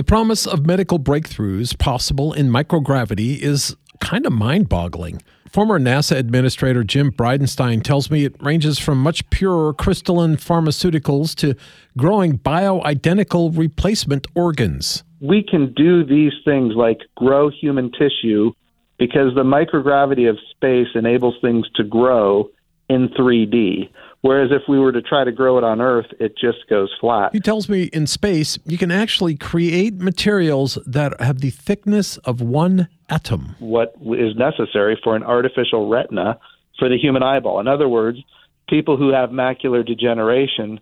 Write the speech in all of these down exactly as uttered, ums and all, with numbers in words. The promise of medical breakthroughs possible in microgravity is kind of mind-boggling. Former NASA Administrator Jim Bridenstine tells me it ranges from much purer crystalline pharmaceuticals to growing bioidentical replacement organs. We can do these things like grow human tissue because the microgravity of space enables things to grow in three D. Whereas if we were to try to grow it on Earth, it just goes flat. He tells me in space, you can actually create materials that have the thickness of one atom. What is necessary for an artificial retina for the human eyeball. In other words, people who have macular degeneration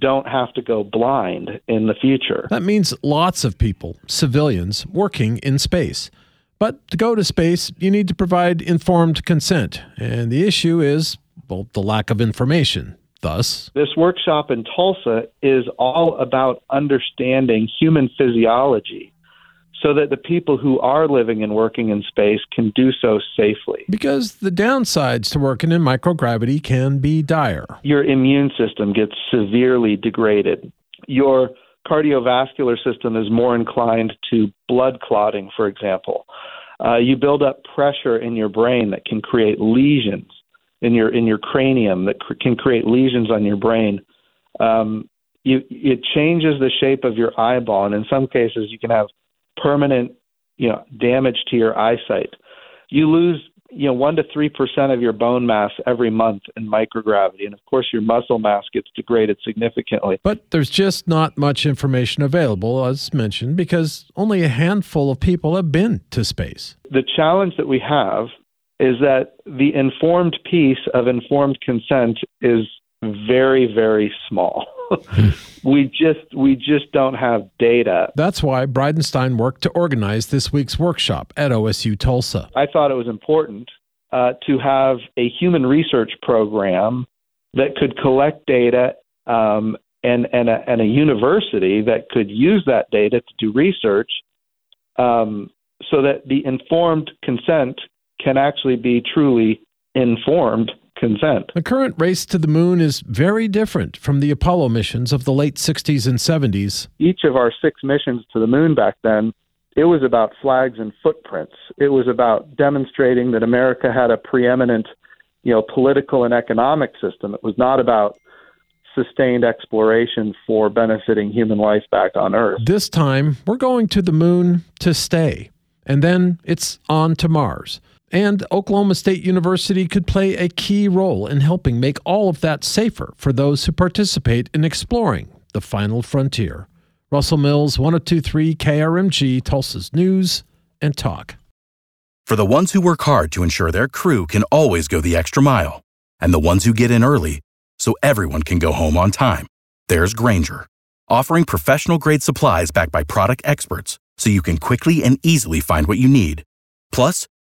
don't have to go blind in the future. That means lots of people, civilians, working in space. But to go to space, you need to provide informed consent. And the issue is, well, the lack of information, thus. This workshop in Tulsa is all about understanding human physiology so that the people who are living and working in space can do so safely. Because the downsides to working in microgravity can be dire. Your immune system gets severely degraded. Your cardiovascular system is more inclined to blood clotting, for example. Uh, you build up pressure in your brain that can create lesions. In your in your cranium that cr- can create lesions on your brain. Um, you, it changes the shape of your eyeball, and in some cases, you can have permanent, you know, damage to your eyesight. You lose, you know, one to three percent of your bone mass every month in microgravity, and of course, your muscle mass gets degraded significantly. But there's just not much information available, as mentioned, because only a handful of people have been to space. The challenge that we have is that the informed piece of informed consent is very, very small. we just we just don't have data. That's why Bridenstine worked to organize this week's workshop at O S U Tulsa. I thought it was important uh, to have a human research program that could collect data um, and, and, a, and a university that could use that data to do research um, so that the informed consent can actually be truly informed consent. The current race to the moon is very different from the Apollo missions of the late sixties and seventies. Each of our six missions to the moon back then, it was about flags and footprints. It was about demonstrating that America had a preeminent, you know, political and economic system. It was not about sustained exploration for benefiting human life back on Earth. This time, we're going to the moon to stay, and then it's on to Mars. And Oklahoma State University could play a key role in helping make all of that safer for those who participate in exploring the final frontier. Russell Mills, one oh two point three K R M G, Tulsa's News and Talk. For the ones who work hard to ensure their crew can always go the extra mile, and the ones who get in early so everyone can go home on time, there's Grainger, offering professional-grade supplies backed by product experts so you can quickly and easily find what you need. Plus,